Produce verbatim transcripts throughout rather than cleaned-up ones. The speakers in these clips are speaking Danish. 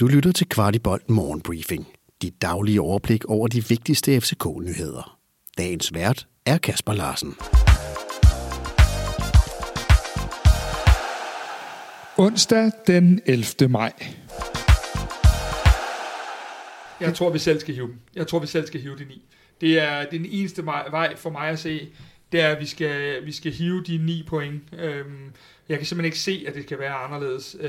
Du lytter til Quartibolden Morgenbriefing. Dit daglige overblik over de vigtigste F C K-nyheder. Dagens vært er Kasper Larsen. Onsdag den ellevte maj. Jeg tror, vi selv skal hive den. Jeg tror, vi selv skal hive den i. Det er den eneste vej for mig at se, det er, at vi skal, vi skal hive de ni point. Øhm, jeg kan simpelthen ikke se, at det kan være anderledes. Øh,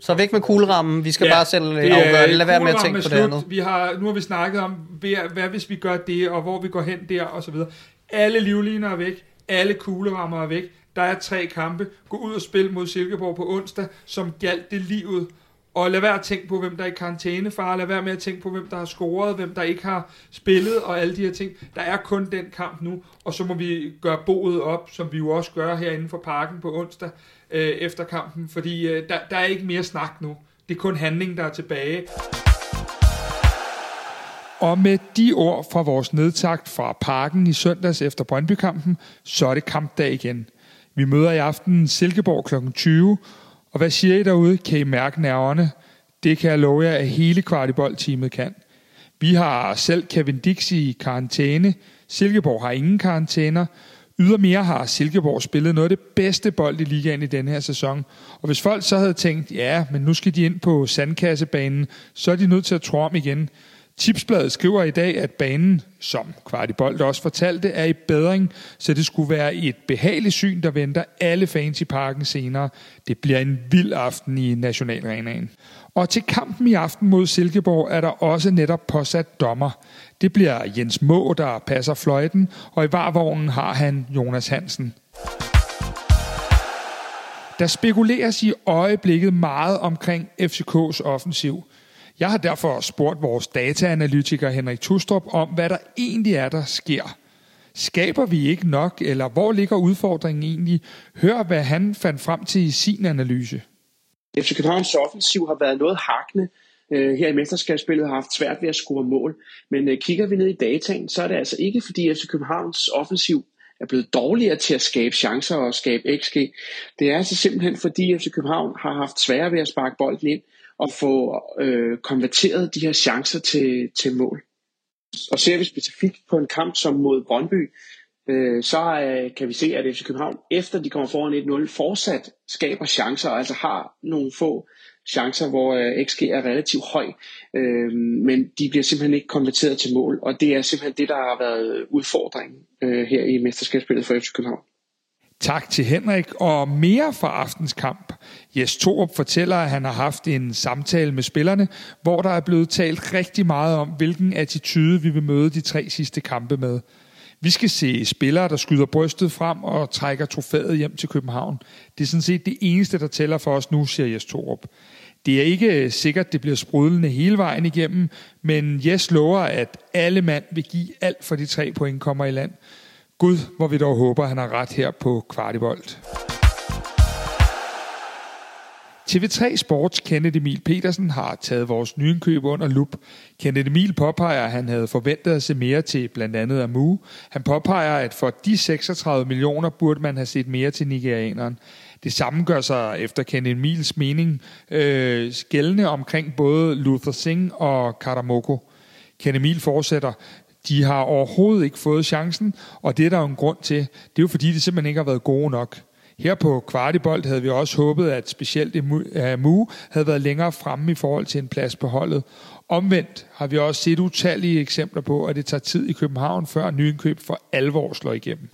så væk med kuglerammen. Vi skal ja, bare selv afgøre det. Lad være med at tænke på det andet. Vi har, nu har vi snakket om, hvad hvis vi gør det, og hvor vi går hen der, og så videre. Alle livliner er væk. Alle kuglerammer er væk. Der er tre kampe. Gå ud og spil mod Silkeborg på onsdag, som gjaldt det livet. Og lad være at tænke på, hvem der er i karantænefare. Lad være med at tænke på, hvem der har scoret, hvem der ikke har spillet og alle de her ting. Der er kun den kamp nu, og så må vi gøre boet op, som vi jo også gør herinde for parken på onsdag øh, efter kampen. Fordi øh, der, der er ikke mere snak nu. Det er kun handling, der er tilbage. Og med de ord fra vores nedtakt fra parken i søndags efter Brøndby-kampen, så er det kampdag igen. Vi møder i aften Silkeborg klokken tyve. Og hvad siger I derude? Kan I mærke nerverne? Det kan jeg love jer, at hele Quartibold-teamet kan. Vi har selv Kevin Dix i karantæne. Silkeborg har ingen karantæner. Ydermere har Silkeborg spillet noget af det bedste bold i ligaen i denne her sæson. Og hvis folk så havde tænkt, ja, men nu skal de ind på sandkassebanen, så er de nødt til at tro om igen. Tipsbladet skriver i dag, at banen, som Quartibold også fortalte, er i bedring, så det skulle være et behageligt syn, der venter alle fans i parken senere. Det bliver en vild aften i Nationalarenaen. Og til kampen i aften mod Silkeborg er der også netop påsat dommer. Det bliver Jens Må, der passer fløjten, og i varvognen har han Jonas Hansen. Der spekuleres i øjeblikket meget omkring F C K's offensiv. Jeg har derfor spurgt vores dataanalytiker Henrik Tustrup om, hvad der egentlig er, der sker. Skaber vi ikke nok, eller hvor ligger udfordringen egentlig? Hør, hvad han fandt frem til i sin analyse. F C Københavns offensiv har været noget hakkende. Her i mesterskabsspillet har haft svært ved at score mål. Men kigger vi ned i dataen, så er det altså ikke, fordi F C Københavns offensiv er blevet dårligere til at skabe chancer og skabe X G. Det er altså simpelthen, fordi F C København har haft svært ved at sparke bolden ind og få øh, konverteret de her chancer til, til mål. Og ser vi specifikt på en kamp som mod Brøndby, øh, så øh, kan vi se, at F C København, efter de kommer foran et nul, fortsat skaber chancer, og altså har nogle få chancer, hvor øh, X G er relativt høj, øh, men de bliver simpelthen ikke konverteret til mål, og det er simpelthen det, der har været udfordringen øh, her i mesterskabsspillet for F C København. Tak til Henrik, og mere fra aftens kamp. Jess Thorup fortæller, at han har haft en samtale med spillerne, hvor der er blevet talt rigtig meget om, hvilken attitude vi vil møde de tre sidste kampe med. Vi skal se spillere, der skyder brystet frem og trækker trofæet hjem til København. Det er sådan set det eneste, der tæller for os nu, siger Jess Thorup. Det er ikke sikkert, det bliver sprudlende hele vejen igennem, men Jess lover, at alle mand vil give alt for de tre point kommer i land. Gud, hvor vi dog håber, han har ret her på Quartibold. T V tre Sports Kenneth Emil Petersen har taget vores nyindkøb under lup. Kenneth Emil påpeger, at han havde forventet at se mere til blandt andet Amu. Han påpeger, at for de seksogtredive millioner burde man have set mere til nigerianeren. Det samme gør sig efter Kenneth Emils mening øh, skældende omkring både Luther Singh og Carter Moko. Kenneth Emil fortsætter: de har overhovedet ikke fået chancen, og det er der jo en grund til. Det er jo fordi, de simpelthen ikke har været gode nok. Her på Quartibold havde vi også håbet, at specielt Mu havde været længere fremme i forhold til en plads på holdet. Omvendt har vi også set utallige eksempler på, at det tager tid i København, før nyindkøb for alvor slår igennem.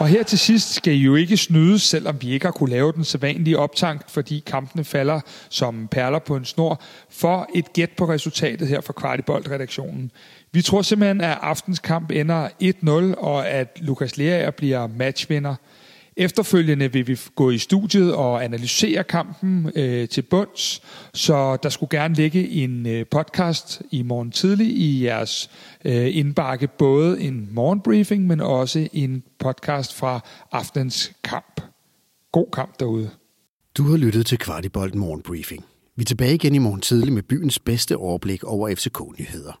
Og her til sidst skal I jo ikke snydes, selvom vi ikke har kunne lave den sædvanlige optank, fordi kampene falder som perler på en snor, for et gæt på resultatet her fra Quartibold-redaktionen. Vi tror simpelthen, at aftens kamp ender et nul, og at Lukas Leier bliver matchvinder. Efterfølgende vil vi gå i studiet og analysere kampen øh, til bunds, så der skulle gerne ligge en øh, podcast i morgen tidlig i jeres øh, indbakke, både en morgenbriefing, men også en podcast fra aftenens kamp. God kamp derude. Du har lyttet til Quartibold Morgenbriefing. Vi er tilbage igen i morgen tidlig med byens bedste overblik over F C K-nyheder.